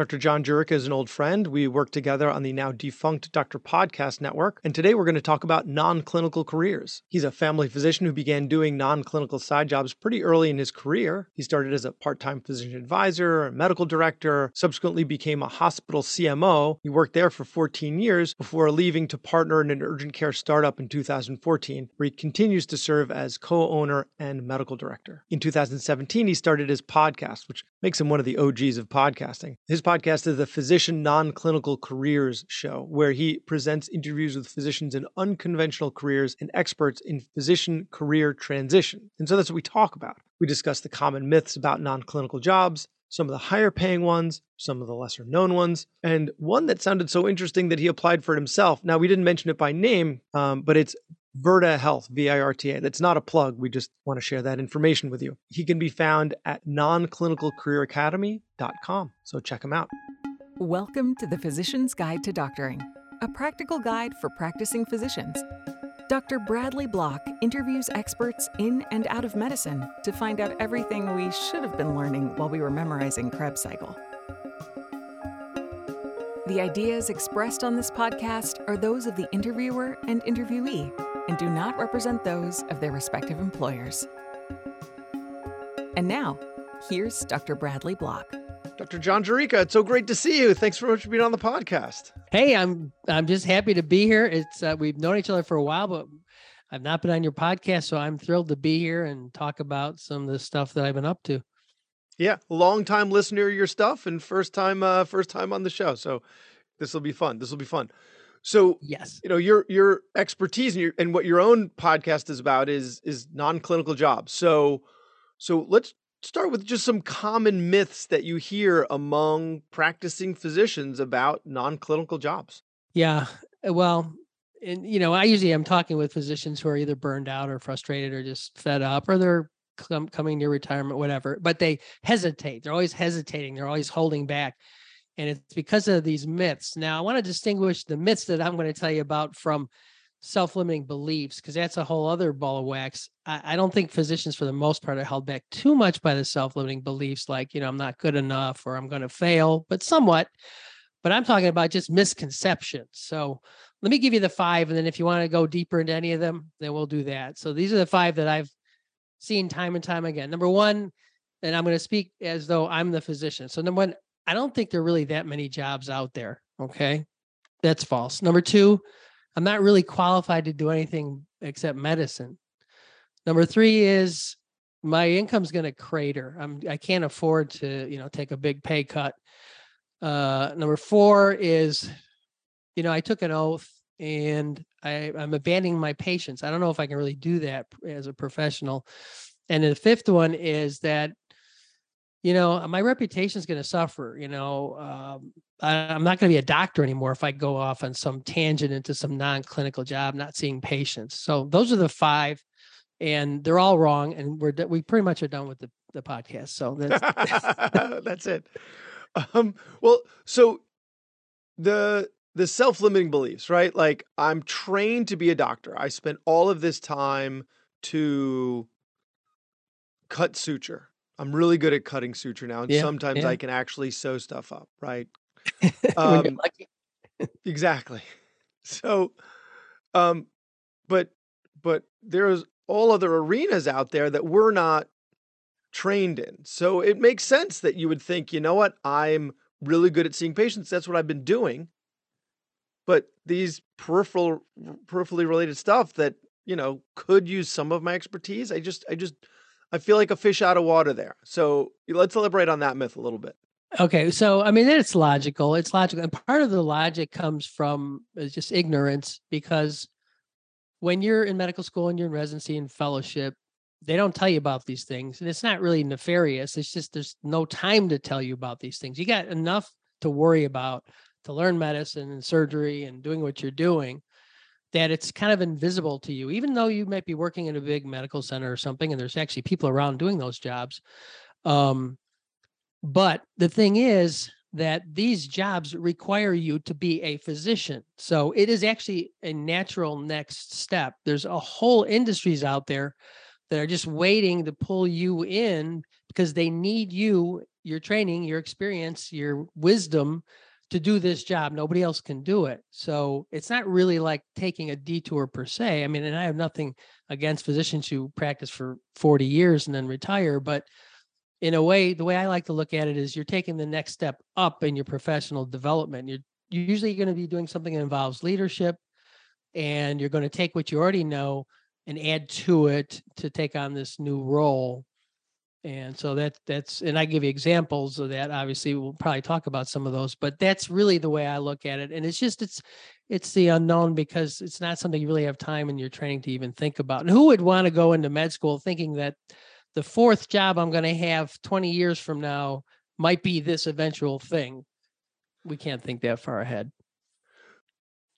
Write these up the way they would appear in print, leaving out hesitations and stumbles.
Dr. John Jurica is an old friend. We worked together on the now defunct Dr. Podcast Network, and today we're going to talk about non-clinical careers. He's a family physician who began doing non-clinical side jobs pretty early in his career. He started as a part-time physician advisor, medical director, subsequently became a hospital CMO. He worked there for 14 years before leaving to partner in an urgent care startup in 2014, where he continues to serve as co-owner and medical director. In 2017, he started his podcast, which makes him one of the OGs of podcasting. His podcast is the Physician Non-Clinical Careers Show, where he presents interviews with physicians in unconventional careers and experts in physician career transition. And so that's what we talk about. We discuss the common myths about non-clinical jobs, some of the higher paying ones, some of the lesser known ones, and one that sounded so interesting that he applied for it himself. Now, we didn't mention it by name, but it's Virta Health, VIRTA. That's not a plug. We just want to share that information with you. He can be found at nonclinicalcareeracademy.com. So check him out. Welcome to the Physician's Guide to Doctoring, a practical guide for practicing physicians. Dr. Bradley Block interviews experts in and out of medicine to find out everything we should have been learning while we were memorizing Krebs cycle. The ideas expressed on this podcast are those of the interviewer and interviewee and do not represent those of their respective employers. And now, here's Dr. Bradley Block. Dr. John Jurica, it's so great to see you. Thanks so much for being on the podcast. Hey, I'm just happy to be here. We've known each other for a while, but I've not been on your podcast, so I'm thrilled to be here and talk about some of the stuff that I've been up to. Yeah, long-time listener of your stuff and first time on the show. So this will be fun. So yes, your expertise and what your own podcast is about is non-clinical jobs. So let's start with just some common myths that you hear among practicing physicians about non-clinical jobs. Yeah. Well, and I usually am talking with physicians who are either burned out or frustrated or just fed up, or they're coming near retirement, whatever, but they hesitate. They're always hesitating. They're always holding back. And it's because of these myths. Now, I want to distinguish the myths that I'm going to tell you about from self-limiting beliefs, because that's a whole other ball of wax. I don't think physicians, for the most part, are held back too much by the self-limiting beliefs, like, I'm not good enough or I'm going to fail, but somewhat. But I'm talking about just misconceptions. So let me give you the five, and then if you want to go deeper into any of them, then we'll do that. So these are the five that I've seen time and time again. Number one, and I'm going to speak as though I'm the physician. So number one, I don't think there are really that many jobs out there. Okay. That's false. Number two, I'm not really qualified to do anything except medicine. Number three is my income's going to crater. I can't afford to, take a big pay cut. Number four is, I took an oath and I'm abandoning my patients. I don't know if I can really do that as a professional. And the fifth one is that, my reputation is going to suffer. I'm not going to be a doctor anymore if I go off on some tangent into some non-clinical job, not seeing patients. So those are the five, and they're all wrong. And we pretty much are done with the podcast. So that's that's it. So the self-limiting beliefs, right? Like, I'm trained to be a doctor. I spent all of this time to cut suture. I'm really good at cutting suture now. And sometimes I can actually sew stuff up, right? When you're lucky. Exactly. So, but there's all other arenas out there that we're not trained in. So it makes sense that you would think, I'm really good at seeing patients. That's what I've been doing. But these peripherally related stuff that, could use some of my expertise. I feel like a fish out of water there. So let's elaborate on that myth a little bit. Okay. So, it's logical. And part of the logic comes from just ignorance, because when you're in medical school and you're in residency and fellowship, they don't tell you about these things. And it's not really nefarious. It's just, there's no time to tell you about these things. You got enough to worry about, to learn medicine and surgery and doing what you're doing, that it's kind of invisible to you, even though you might be working in a big medical center or something, and there's actually people around doing those jobs. But the thing is that these jobs require you to be a physician. So it is actually a natural next step. There's a whole industries out there that are just waiting to pull you in because they need you your training, your experience, your wisdom to do this job. Nobody else can do it. So it's not really like taking a detour per se. I mean, and I have nothing against physicians who practice for 40 years and then retire, but in a way, the way I like to look at it is you're taking the next step up in your professional development. You're usually going to be doing something that involves leadership, and you're going to take what you already know and add to it to take on this new role. And so that's, and I give you examples of that. Obviously, we'll probably talk about some of those, but that's really the way I look at it. And it's just, it's the unknown, because it's not something you really have time in your training to even think about. And who would want to go into med school thinking that the fourth job I'm going to have 20 years from now might be this eventual thing? We can't think that far ahead.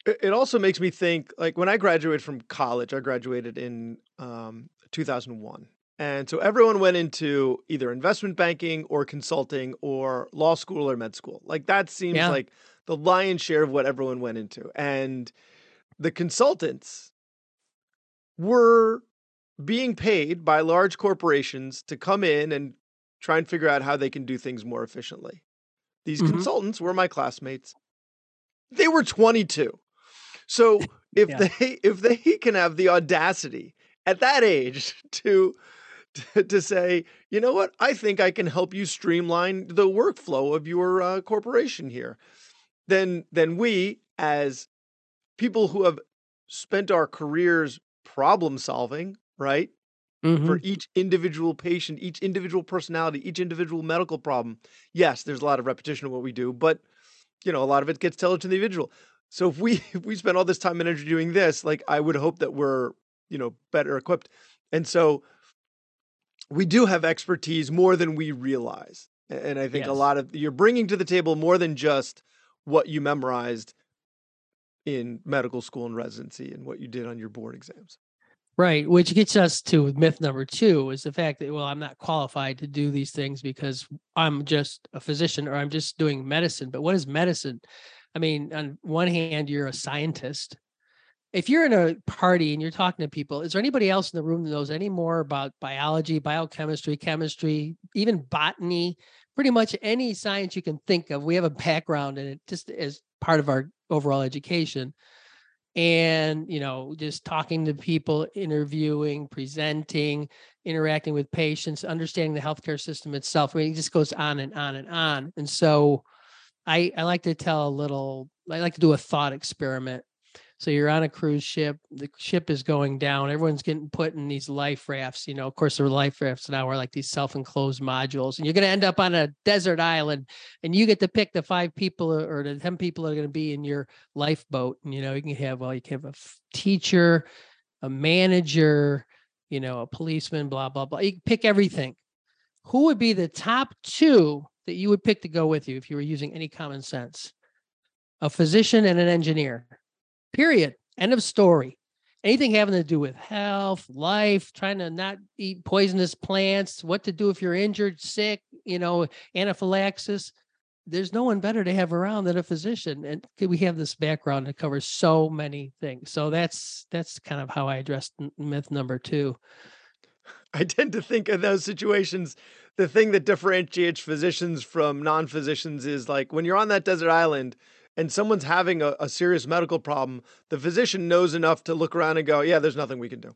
It also makes me think, like, when I graduated from college, I graduated in 2001. And so everyone went into either investment banking or consulting or law school or med school. Like, that seems like the lion's share of what everyone went into. And the consultants were being paid by large corporations to come in and try and figure out how they can do things more efficiently. These consultants were my classmates. They were 22. So if they can have the audacity at that age to say, you know what, I think I can help you streamline the workflow of your corporation here, then we, as people who have spent our careers problem solving, right, for each individual patient, each individual personality, each individual medical problem. Yes, there's a lot of repetition of what we do, but you know, a lot of it gets tailored to the individual. So if we spend all this time and energy doing this, like, I would hope that we're, you know, better equipped. And so we do have expertise more than we realize. And I think a lot of, you're bringing to the table more than just what you memorized in medical school and residency and what you did on your board exams. Right. Which gets us to myth number two, is the fact that, well, I'm not qualified to do these things because I'm just a physician or I'm just doing medicine. But what is medicine? I mean, on one hand, you're a scientist. If you're in a party and you're talking to people, is there anybody else in the room that knows any more about biology, biochemistry, chemistry, even botany, pretty much any science you can think of? We have a background in it just as part of our overall education. And, you know, just talking to people, interviewing, presenting, interacting with patients, understanding the healthcare system itself. I mean, it just goes on and on and on. And so I like to do a thought experiment. So you're on a cruise ship, the ship is going down, everyone's getting put in these life rafts, you know, of course the life rafts now are like these self-enclosed modules, and you're going to end up on a desert island, and you get to pick the 5 people or the 10 people that are going to be in your lifeboat. And, you know, you can have a teacher, a manager, you know, a policeman, blah, blah, blah. You can pick everything. Who would be the top 2 that you would pick to go with you if you were using any common sense? A physician and an engineer. Period. End of story. Anything having to do with health, life, trying to not eat poisonous plants, what to do if you're injured, sick, you know, anaphylaxis. There's no one better to have around than a physician. And we have this background that covers so many things. So that's kind of how I addressed myth number 2. I tend to think of those situations, the thing that differentiates physicians from non-physicians is, like, when you're on that desert island and someone's having a serious medical problem, the physician knows enough to look around and go, yeah, there's nothing we can do.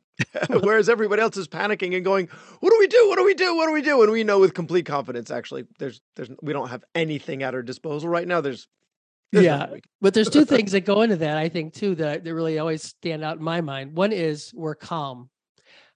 Whereas everybody else is panicking and going, what do we do? What do we do? What do we do? And we know with complete confidence, actually, we don't have anything at our disposal right now. But there's 2 things that go into that, I think, too, that really always stand out in my mind. One is we're calm.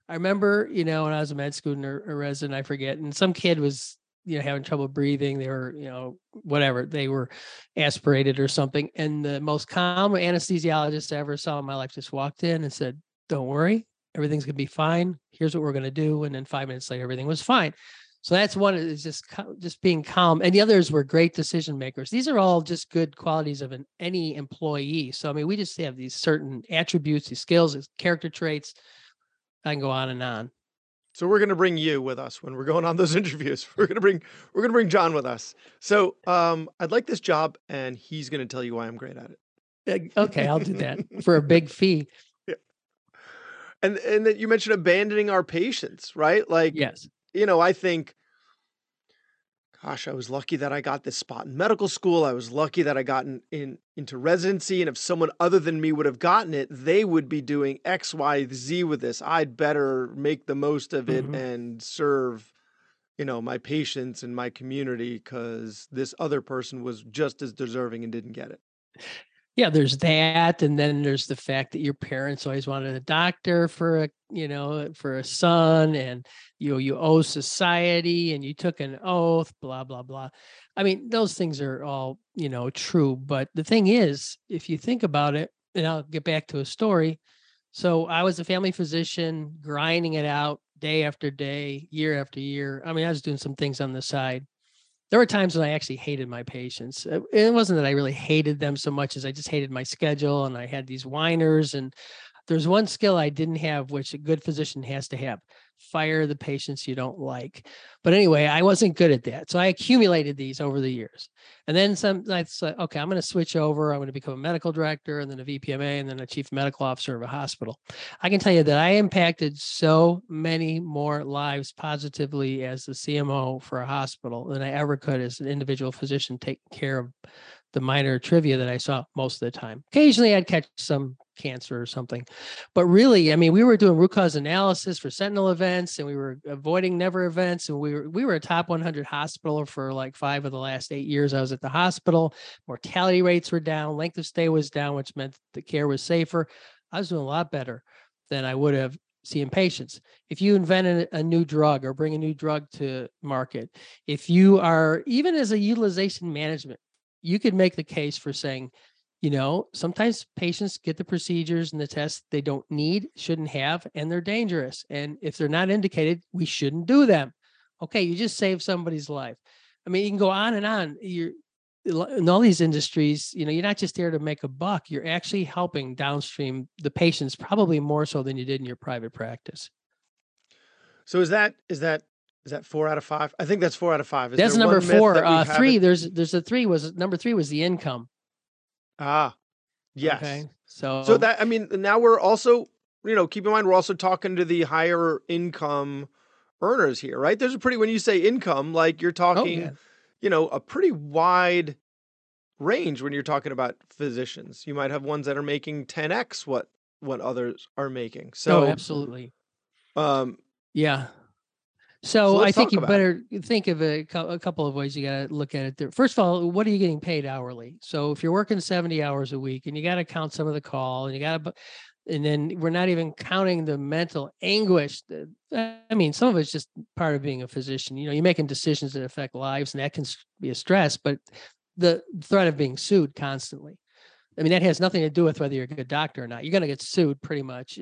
I remember, you know, when I was a med student or resident, I forget, and some kid was, you know, having trouble breathing. They were, you know, whatever, they were aspirated or something. And the most calm anesthesiologist I ever saw in my life just walked in and said, don't worry, everything's going to be fine. Here's what we're going to do. And then 5 minutes later, everything was fine. So that's one, is just being calm. And the others were great decision makers. These are all just good qualities of any employee. So, I mean, we just have these certain attributes, these skills, these character traits. I can go on and on. So we're going to bring you with us when we're going on those interviews. We're going to bring John with us. So I'd like this job, and he's going to tell you why I'm great at it. Okay, I'll do that for a big fee. Yeah. And that you mentioned abandoning our patients, right? Like, yes. You know, I think gosh, I was lucky that I got this spot in medical school. I was lucky that I got into residency. And if someone other than me would have gotten it, they would be doing X, Y, Z with this. I'd better make the most of it and serve, you know, my patients and my community, because this other person was just as deserving and didn't get it. Yeah, there's that. And then there's the fact that your parents always wanted a doctor for a, you know, for a son, and you owe society and you took an oath, blah, blah, blah. I mean, those things are all, you know, true. But the thing is, if you think about it, and I'll get back to a story. So I was a family physician, grinding it out day after day, year after year. I mean, I was doing some things on the side. There were times when I actually hated my patients. It wasn't that I really hated them so much as I just hated my schedule, and I had these whiners. And there's one skill I didn't have, which a good physician has to have: fire the patients you don't like. But anyway, I wasn't good at that. So I accumulated these over the years. And then some, I said, okay, I'm going to switch over. I'm going to become a medical director, and then a VPMA, and then a chief medical officer of a hospital. I can tell you that I impacted so many more lives positively as the CMO for a hospital than I ever could as an individual physician taking care of the minor trivia that I saw most of the time. Occasionally I'd catch some cancer or something, but really, I mean, we were doing root cause analysis for sentinel events, and we were avoiding never events. And we were a top 100 hospital for like 5 of the last 8 years I was at the hospital. Mortality rates were down, length of stay was down, which meant the care was safer. I was doing a lot better than I would have seeing patients. If you invent a new drug or bring a new drug to market, if you are, even as a utilization management, you could make the case for saying, you know, sometimes patients get the procedures and the tests they don't need, shouldn't have, and they're dangerous. And if they're not indicated, we shouldn't do them. Okay, you just saved somebody's life. I mean, you can go on and on. You're, in all these industries, you know, you're not just there to make a buck. You're actually helping downstream the patients probably more so than you did in your private practice. So is that 4 out of 5? I think that's 4 out of 5. That's number 4. Three. There's a 3 was number 3 was the income. Ah, yes. Okay. So that, I mean, now we're also, you know, keep in mind, we're also talking to the higher income earners here, right? There's a pretty, when you say income, like you're talking, you know, a pretty wide range when you're talking about physicians. You might have ones that are making 10x what others are making. So absolutely. Yeah. So I think you better think of a couple of ways you got to look at it there. First of all, what are you getting paid hourly? So if you're working 70 hours a week, and you got to count some of the call, and you got to, and then we're not even counting the mental anguish. I mean, some of it's just part of being a physician. You know, you're making decisions that affect lives, and that can be a stress, but the threat of being sued constantly. I mean, that has nothing to do with whether you're a good doctor or not. You're going to get sued pretty much,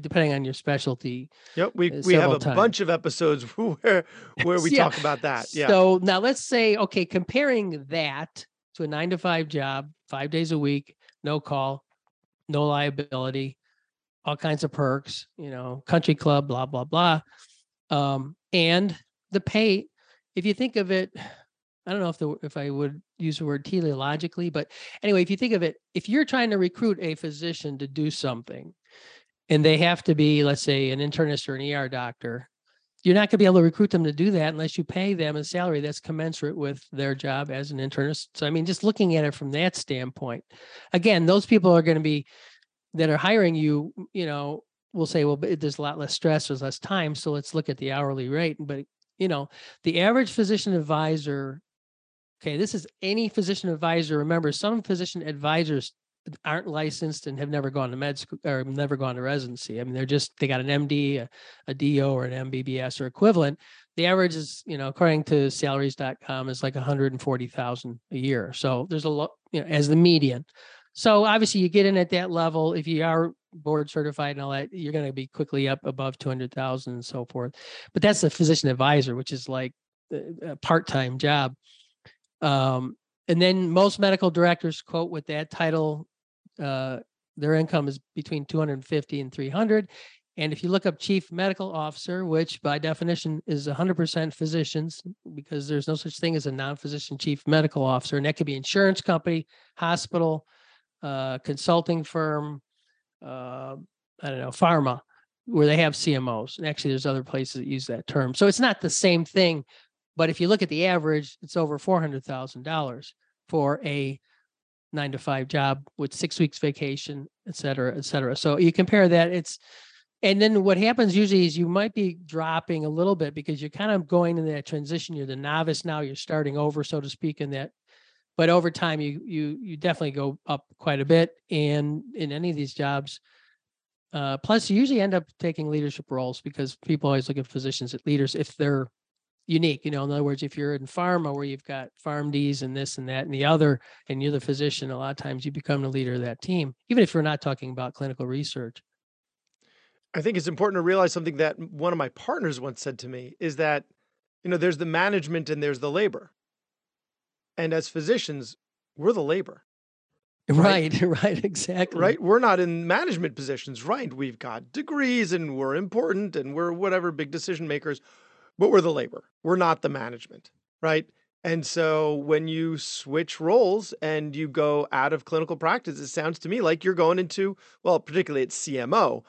depending on your specialty. Yep, we have a bunch of episodes where we talk about that. Yeah. So now let's say, okay, comparing that to a 9-to-5 job, 5 days a week, no call, no liability, all kinds of perks, you know, country club, blah, blah, blah. And the pay, if you think of it, I don't know if I would use the word teleologically, but anyway, if you think of it, if you're trying to recruit a physician to do something, and they have to be, let's say, an internist or an ER doctor, you're not going to be able to recruit them to do that unless you pay them a salary that's commensurate with their job as an internist. So, I mean, just looking at it from that standpoint, again, those people are going to be, that are hiring you, you know, will say, well, but there's a lot less stress, there's less time, so let's look at the hourly rate. But, you know, the average physician advisor, okay, this is any physician advisor. Remember, some physician advisors aren't licensed and have never gone to med school or never gone to residency. I mean, they're just, they got an MD, a DO, or an MBBS or equivalent. The average is, you know, according to salaries.com, is like $140,000 a year. So there's a lot, you know, as the median. So obviously you get in at that level. If you are board certified and all that, you're going to be quickly up above 200,000 and so forth. But that's the physician advisor, which is like a part-time job. And then most medical directors, quote, with that title, their income is between 250 and 300. And if you look up chief medical officer, which by definition is 100% physicians, because there's no such thing as a non-physician chief medical officer. And that could be insurance company, hospital, consulting firm, I don't know, pharma, where they have CMOs. And actually, there's other places that use that term. So it's not the same thing, But if you look at the average, it's over $400,000 for a 9-to-5 job with 6 weeks vacation, et cetera, et cetera. So you compare that, and then what happens usually is you might be dropping a little bit because you're kind of going in that transition. You're the novice now, you're starting over, so to speak, in that. But over time, you definitely go up quite a bit and in any of these jobs. Plus, you usually end up taking leadership roles because people always look at physicians as leaders if they're unique. You know, in other words, if you're in pharma where you've got PharmDs and this and that and the other, and you're the physician, a lot of times you become the leader of that team, even if you're not talking about clinical research. I think it's important to realize something that one of my partners once said to me is that, you know, there's the management and there's the labor. And as physicians, we're the labor. Right, exactly. Right. We're not in management positions, right? We've got degrees and we're important and we're whatever big decision makers, but we're the labor. We're not the management, right? And so when you switch roles and you go out of clinical practice, it sounds to me like you're going into, well, particularly it's CMO.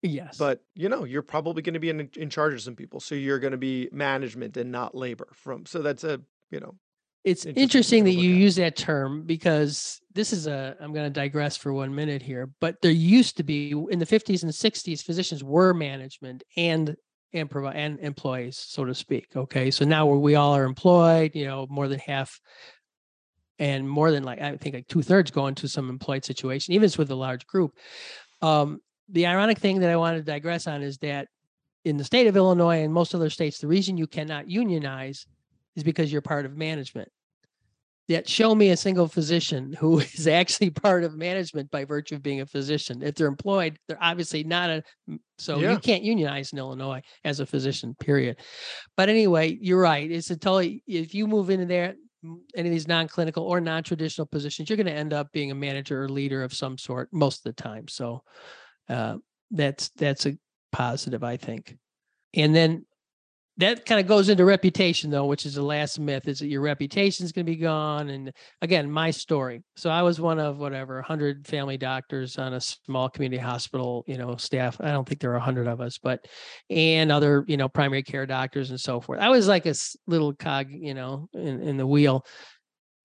Yes. But, you know, you're probably going to be in charge of some people. So you're going to be management and not labor so that's a, you know. It's interesting that you use that term because this is I'm going to digress for 1 minute here, but there used to be in the 50s and 60s, physicians were management and employees, so to speak. Okay. So now we all are employed, you know, more than half and more than I think 2/3 go into some employed situation, even with a large group. The ironic thing that I wanted to digress on is that in the state of Illinois and most other states, the reason you cannot unionize is because you're part of management. Yet show me a single physician who is actually part of management by virtue of being a physician. If they're employed, they're obviously not. You can't unionize in Illinois as a physician, period. But anyway, you're right. It's if you move into there, any of these non-clinical or non-traditional positions, you're going to end up being a manager or leader of some sort most of the time. So that's a positive, I think. And then that kind of goes into reputation, though, which is the last myth, is that your reputation is going to be gone. And again, my story. So I was one of 100 family doctors on a small community hospital, you know, staff. I don't think there were 100 of us, and other, you know, primary care doctors and so forth. I was like a little cog, you know, in the wheel.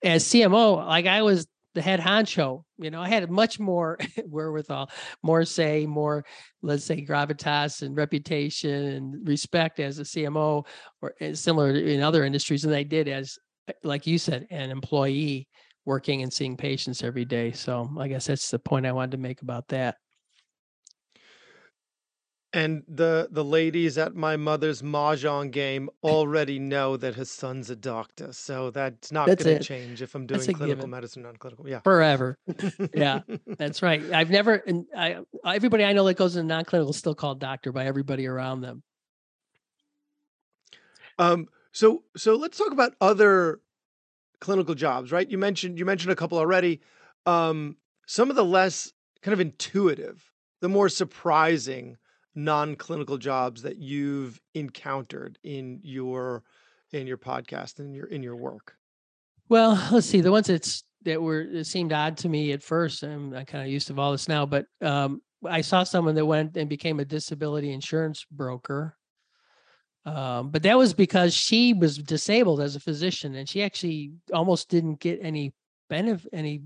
As CMO, I was the head honcho, you know, I had much more wherewithal, more say, more, let's say, gravitas and reputation and respect as a CMO or similar in other industries than I did as, like you said, an employee working and seeing patients every day. So I guess that's the point I wanted to make about that. And the ladies at my mother's mahjong game already know that his son's a doctor, so that's not going to change if I'm doing clinical medicine, non-clinical. Yeah, forever. Yeah, that's right. Everybody I know that goes into non-clinical is still called doctor by everybody around them. So let's talk about other clinical jobs, right? You mentioned a couple already. Some of the less kind of intuitive, the more surprising non-clinical jobs that you've encountered in your podcast and in your work? Well, let's see. The ones that seemed odd to me at first, I'm kind of used to all this now, but I saw someone that went and became a disability insurance broker. But that was because she was disabled as a physician, and she actually almost didn't get any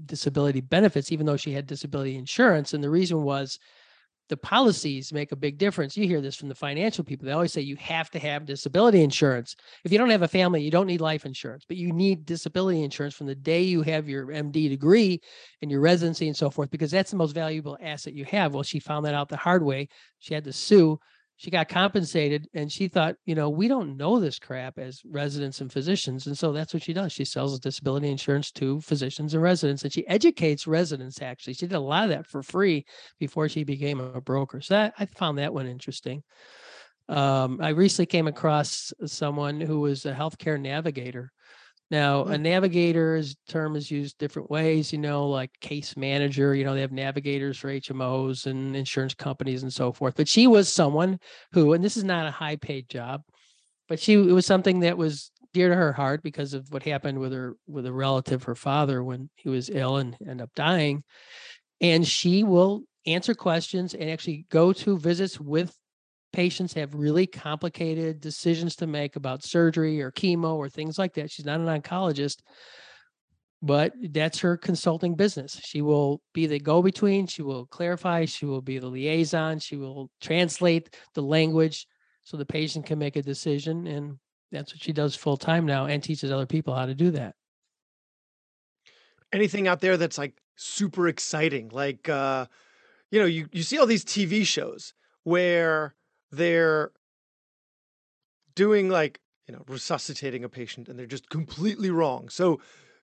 disability benefits, even though she had disability insurance. And the reason was, the policies make a big difference. You hear this from the financial people. They always say you have to have disability insurance. If you don't have a family, you don't need life insurance, but you need disability insurance from the day you have your MD degree and your residency and so forth, because that's the most valuable asset you have. Well, she found that out the hard way. She had to sue. She got compensated, and she thought, you know, we don't know this crap as residents and physicians. And so that's what she does. She sells disability insurance to physicians and residents, and she educates residents, actually. She did a lot of that for free before she became a broker. So I found that one interesting. I recently came across someone who was a healthcare navigator. Now, a navigator's term is used different ways, you know, like case manager, you know, they have navigators for HMOs and insurance companies and so forth. But she was someone who, and this is not a high paid job, but it was something that was dear to her heart because of what happened with a relative, her father, when he was ill and ended up dying. And she will answer questions and actually go to visits with patients have really complicated decisions to make about surgery or chemo or things like that. She's not an oncologist, but that's her consulting business. She will be the go-between. She will clarify. She will be the liaison. She will translate the language so the patient can make a decision. And that's what she does full time now, and teaches other people how to do that. Anything out there that's like super exciting? Like, you know, you see all these TV shows where they're doing, like, you know, resuscitating a patient and they're just completely wrong. So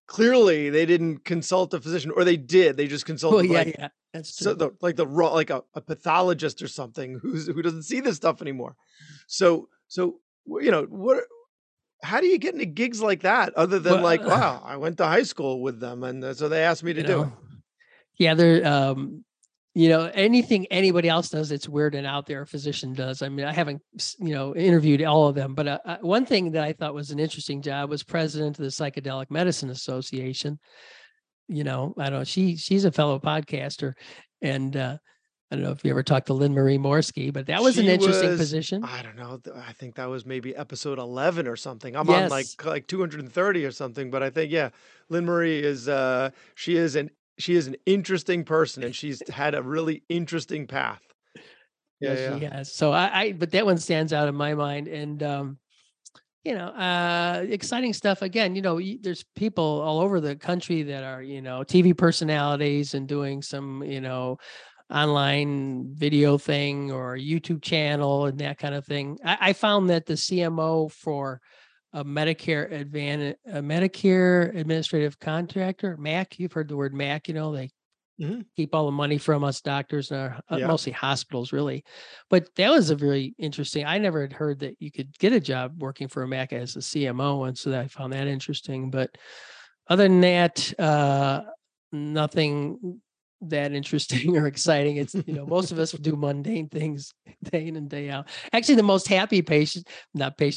clearly they didn't consult a physician, or they did. They just consulted That's true. So like a pathologist or something who doesn't see this stuff anymore. So, you know, how do you get into gigs like that other than wow, I went to high school with them, and so they asked me to do it? Yeah, they're, you know, anything anybody else does, it's weird and out there, a physician does. I mean, I haven't, you know, interviewed all of them, but one thing that I thought was an interesting job was president of the Psychedelic Medicine Association. You know, I don't know, she's a fellow podcaster, and, I don't know if you ever talked to Lynn Marie Morski, but that was an interesting position. I don't know. I think that was maybe episode 11 or something. I'm on like 230 or something, but I think, yeah, Lynn Marie is, she is an interesting person, and she's had a really interesting path. Yeah. So but that one stands out in my mind, and, you know, exciting stuff. Again, you know, there's people all over the country that are, you know, TV personalities and doing some, you know, online video thing or YouTube channel and that kind of thing. I found that the CMO for a Medicare Administrative Contractor, MAC, you've heard the word MAC, you know, they keep all the money from us doctors, and mostly hospitals, really. But that was a very interesting, I never had heard that you could get a job working for a MAC as a CMO. And so I found that interesting. But other than that, nothing that interesting or exciting. It's, you know, most of us do mundane things day in and day out. Actually, the most happy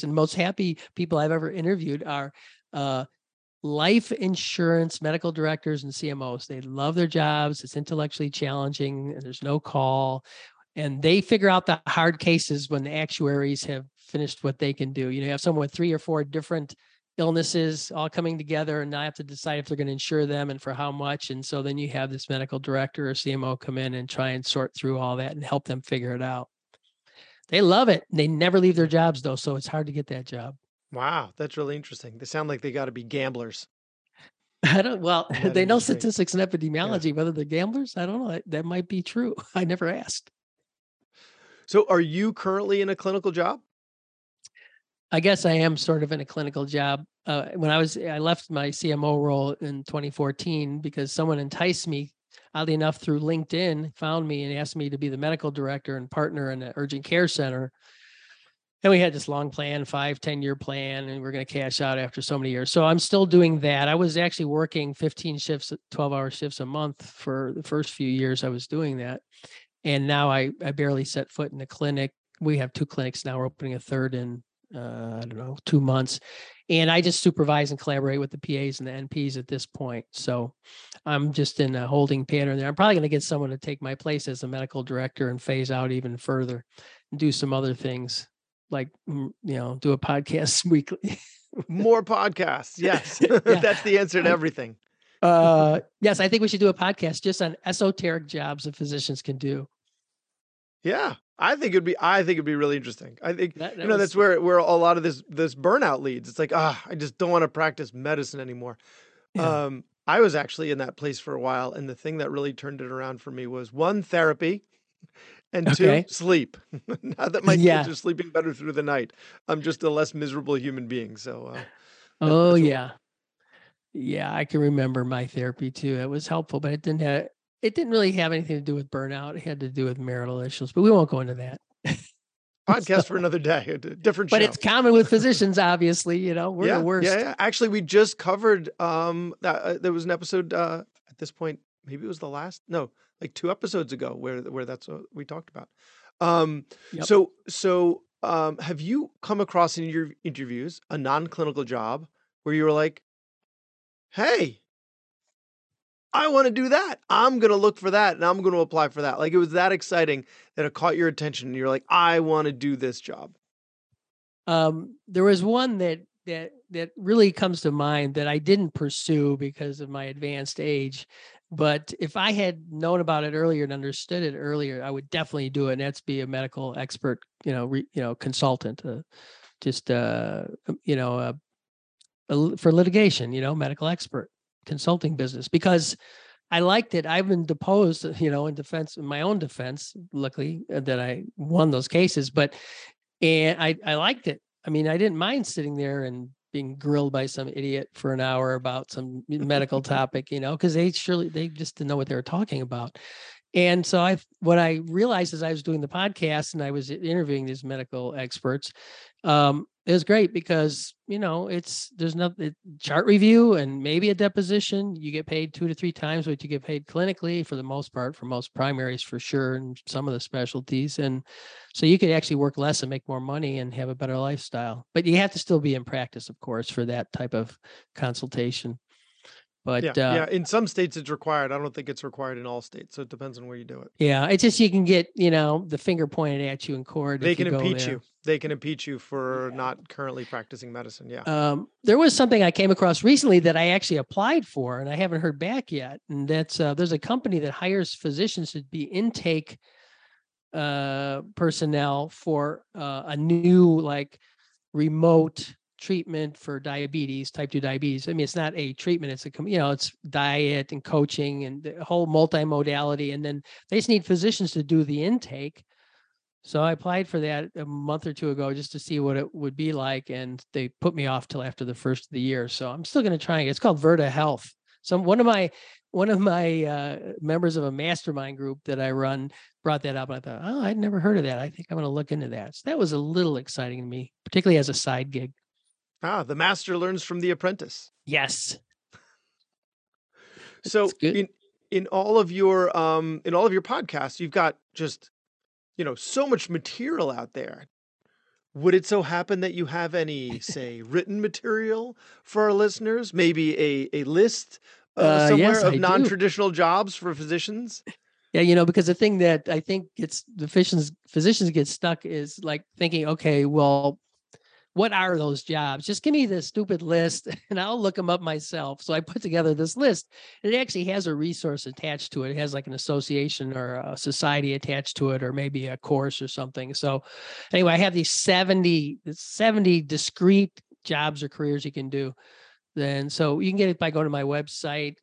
most happy people I've ever interviewed are life insurance medical directors and CMOs. They love their jobs. It's intellectually challenging. There's no call, and they figure out the hard cases when the actuaries have finished what they can do. You know, you have someone with 3 or 4 different illnesses all coming together, and I have to decide if they're going to insure them and for how much. And so then you have this medical director or CMO come in and try and sort through all that and help them figure it out. They love it. They never leave their jobs though, so it's hard to get that job. Wow, that's really interesting. They sound like they got to be gamblers. They know statistics and epidemiology, whether they're gamblers. I don't know. That might be true. I never asked. So are you currently in a clinical job? I guess I am sort of in a clinical job. I left my CMO role in 2014 because someone enticed me, oddly enough, through LinkedIn, found me and asked me to be the medical director and partner in an urgent care center. And we had this long plan, 5-10-year plan, and we're going to cash out after so many years. So I'm still doing that. I was actually working 15 shifts, 12-hour shifts a month for the first few years I was doing that. And now I barely set foot in a clinic. We have 2 clinics now. We're opening a third in 2 months. And I just supervise and collaborate with the PAs and the NPs at this point. So I'm just in a holding pattern there. I'm probably going to get someone to take my place as a medical director and phase out even further and do some other things, like, you know, do a podcast weekly. More podcasts. Yes. That's the answer to everything. Yes. I think we should do a podcast just on esoteric jobs that physicians can do. Yeah. I think it'd be really interesting. I think that's where a lot of this burnout leads. It's like, I just don't want to practice medicine anymore. Yeah. I was actually in that place for a while, and the thing that really turned it around for me was 1, therapy, and 2, sleep. Now that my kids are sleeping better through the night, I'm just a less miserable human being. So, I can remember my therapy too. It was helpful, but it didn't really have anything to do with burnout. It had to do with marital issues, but we won't go into that. Podcast for another day, a different show. But it's common with physicians, obviously, you know, we're the worst. Yeah. Actually, we just covered, there was an episode at this point, maybe it was like 2 episodes ago where that's what we talked about. Yep. So, have you come across in your interviews a non-clinical job where you were like, hey, I want to do that. I'm going to look for that and I'm going to apply for that. Like, it was that exciting that it caught your attention and you're like, I want to do this job. There was one that really comes to mind that I didn't pursue because of my advanced age. But if I had known about it earlier and understood it earlier, I would definitely do it. And that's be a medical expert, consultant, for litigation, medical expert consulting business, because I liked it. I've been deposed, in my own defense, luckily that I won those cases, and I liked it. I mean, I didn't mind sitting there and being grilled by some idiot for an hour about some medical topic, because they just didn't know what they were talking about. And so what I realized as I was doing the podcast and I was interviewing these medical experts, it was great because, there's nothing, chart review and maybe a deposition. You get paid 2 to 3 times what you get paid clinically for the most part, for most primaries for sure, and some of the specialties. And so you could actually work less and make more money and have a better lifestyle. But you have to still be in practice, of course, for that type of consultation. But yeah, in some states it's required. I don't think it's required in all states. So it depends on where you do it. Yeah. It's just, you can get, the finger pointed at you in court. They can impeach you. They can impeach you for not currently practicing medicine. Yeah. There was something I came across recently that I actually applied for and I haven't heard back yet. And that's, there's a company that hires physicians to be intake, personnel for, a new, like, remote treatment for diabetes, type 2 diabetes. I mean, it's not a treatment, it's a, it's diet and coaching and the whole multimodality. And then they just need physicians to do the intake. So I applied for that a month or two ago just to see what it would be like. And they put me off till after the first of the year. So I'm still going to try it. It's called Virta Health. So one of my members of a mastermind group that I run brought that up. And I thought, I'd never heard of that. I think I'm going to look into that. So that was a little exciting to me, particularly as a side gig. The master learns from the apprentice. Yes. So in all of your podcasts, you've got just, so much material out there. Would it so happen that you have any, say, written material for our listeners? Maybe a list somewhere of non-traditional jobs for physicians? Yeah, because the thing that I think physicians get stuck is like thinking, okay, well, what are those jobs? Just give me this stupid list and I'll look them up myself. So I put together this list and it actually has a resource attached to it. It has like an association or a society attached to it, or maybe a course or something. So anyway, I have these 70 discrete jobs or careers you can do. Then, so you can get it by going to my website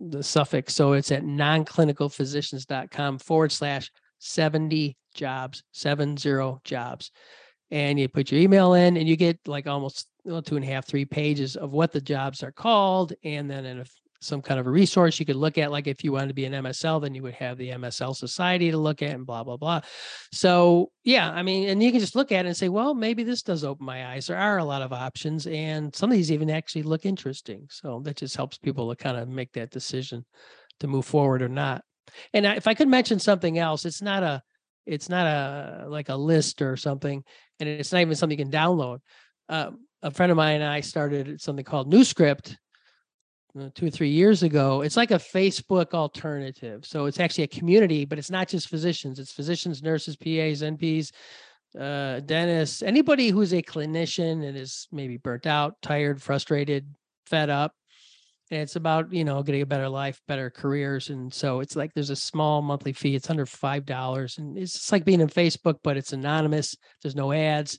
/ the suffix. So it's at nonclinicalphysicians.com / 70 jobs, 70 jobs. And you put your email in and you get like almost 2.5, 3 pages of what the jobs are called. And then in some kind of a resource you could look at, like if you wanted to be an MSL, then you would have the MSL society to look at and blah, blah, blah. So, yeah, I mean, and you can just look at it and say, well, maybe this does open my eyes. There are a lot of options and some of these even actually look interesting. So that just helps people to kind of make that decision to move forward or not. And if I could mention something else, it's not like a list or something, and it's not even something you can download. A friend of mine and I started something called NewScript 2 or 3 years ago. It's like a Facebook alternative. So it's actually a community, but it's not just physicians. It's physicians, nurses, PAs, NPs, dentists, anybody who's a clinician and is maybe burnt out, tired, frustrated, fed up. And it's about, getting a better life, better careers. And so it's like, there's a small monthly fee. It's under $5. And it's just like being in Facebook, but it's anonymous. There's no ads.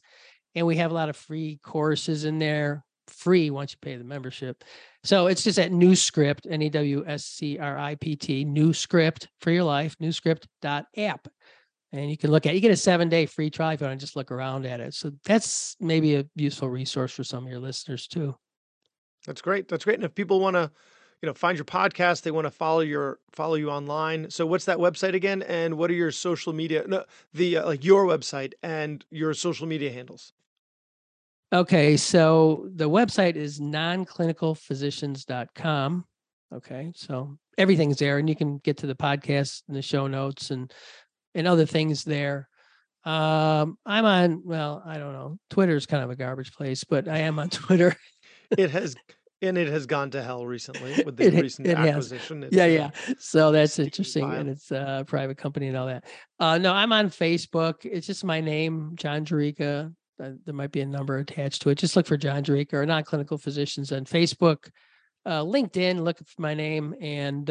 And we have a lot of free courses in there, free once you pay the membership. So it's just at NewScript, NEWSCRIPT, NewScript for your life, NewScript.app. And you can look at it. You get a 7-day free trial if you want to just look around at it. So that's maybe a useful resource for some of your listeners too. That's great. That's great. And if people want to, find your podcast, they want to follow you online. So what's that website again? And what are your social media, your website and your social media handles? Okay. So the website is nonclinicalphysicians.com. Okay. So everything's there and you can get to the podcast and the show notes and other things there. I'm on, Twitter's kind of a garbage place, but I am on Twitter. It has And it has gone to hell recently with the recent acquisition. Yeah. So that's interesting. Wild. And it's a private company and all that. No, I'm on Facebook. It's just my name, John Jurica. There might be a number attached to it. Just look for John Jurica or Non-Clinical Physicians on Facebook, LinkedIn, look for my name, and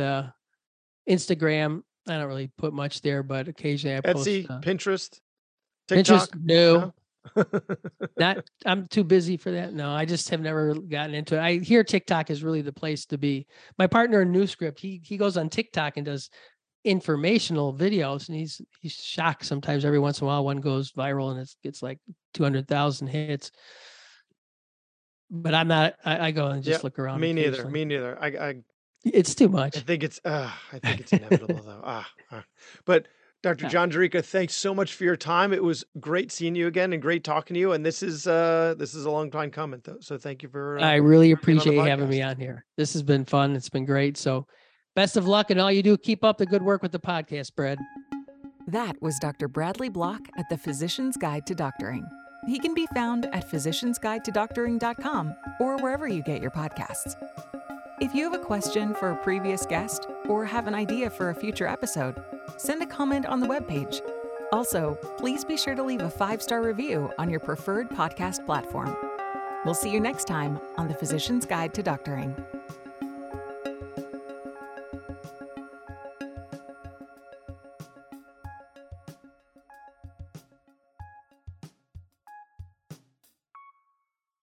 Instagram. I don't really put much there, but occasionally I post. Etsy, Pinterest, TikTok. Pinterest, no. Not, I'm too busy for that. No, I just have never gotten into it. I hear TikTok is really the place to be. My partner in NewScript, he goes on TikTok and does informational videos, and he's shocked sometimes. Every once in a while, one goes viral and it gets like 200,000 hits. But I'm not. I go and just look around. Me neither. I. It's too much. I think it's inevitable though. But. Dr. John Jurica, thanks so much for your time. It was great seeing you again and great talking to you. And this is a long time coming, though. So thank you for. I really appreciate you having me on here. This has been fun. It's been great. So best of luck in all you do. Keep up the good work with the podcast, Brad. That was Dr. Bradley Block at the Physician's Guide to Doctoring. He can be found at physiciansguidetodoctoring.com or wherever you get your podcasts. If you have a question for a previous guest or have an idea for a future episode, send a comment on the webpage. Also, please be sure to leave a 5-star review on your preferred podcast platform. We'll see you next time on the Physician's Guide to Doctoring.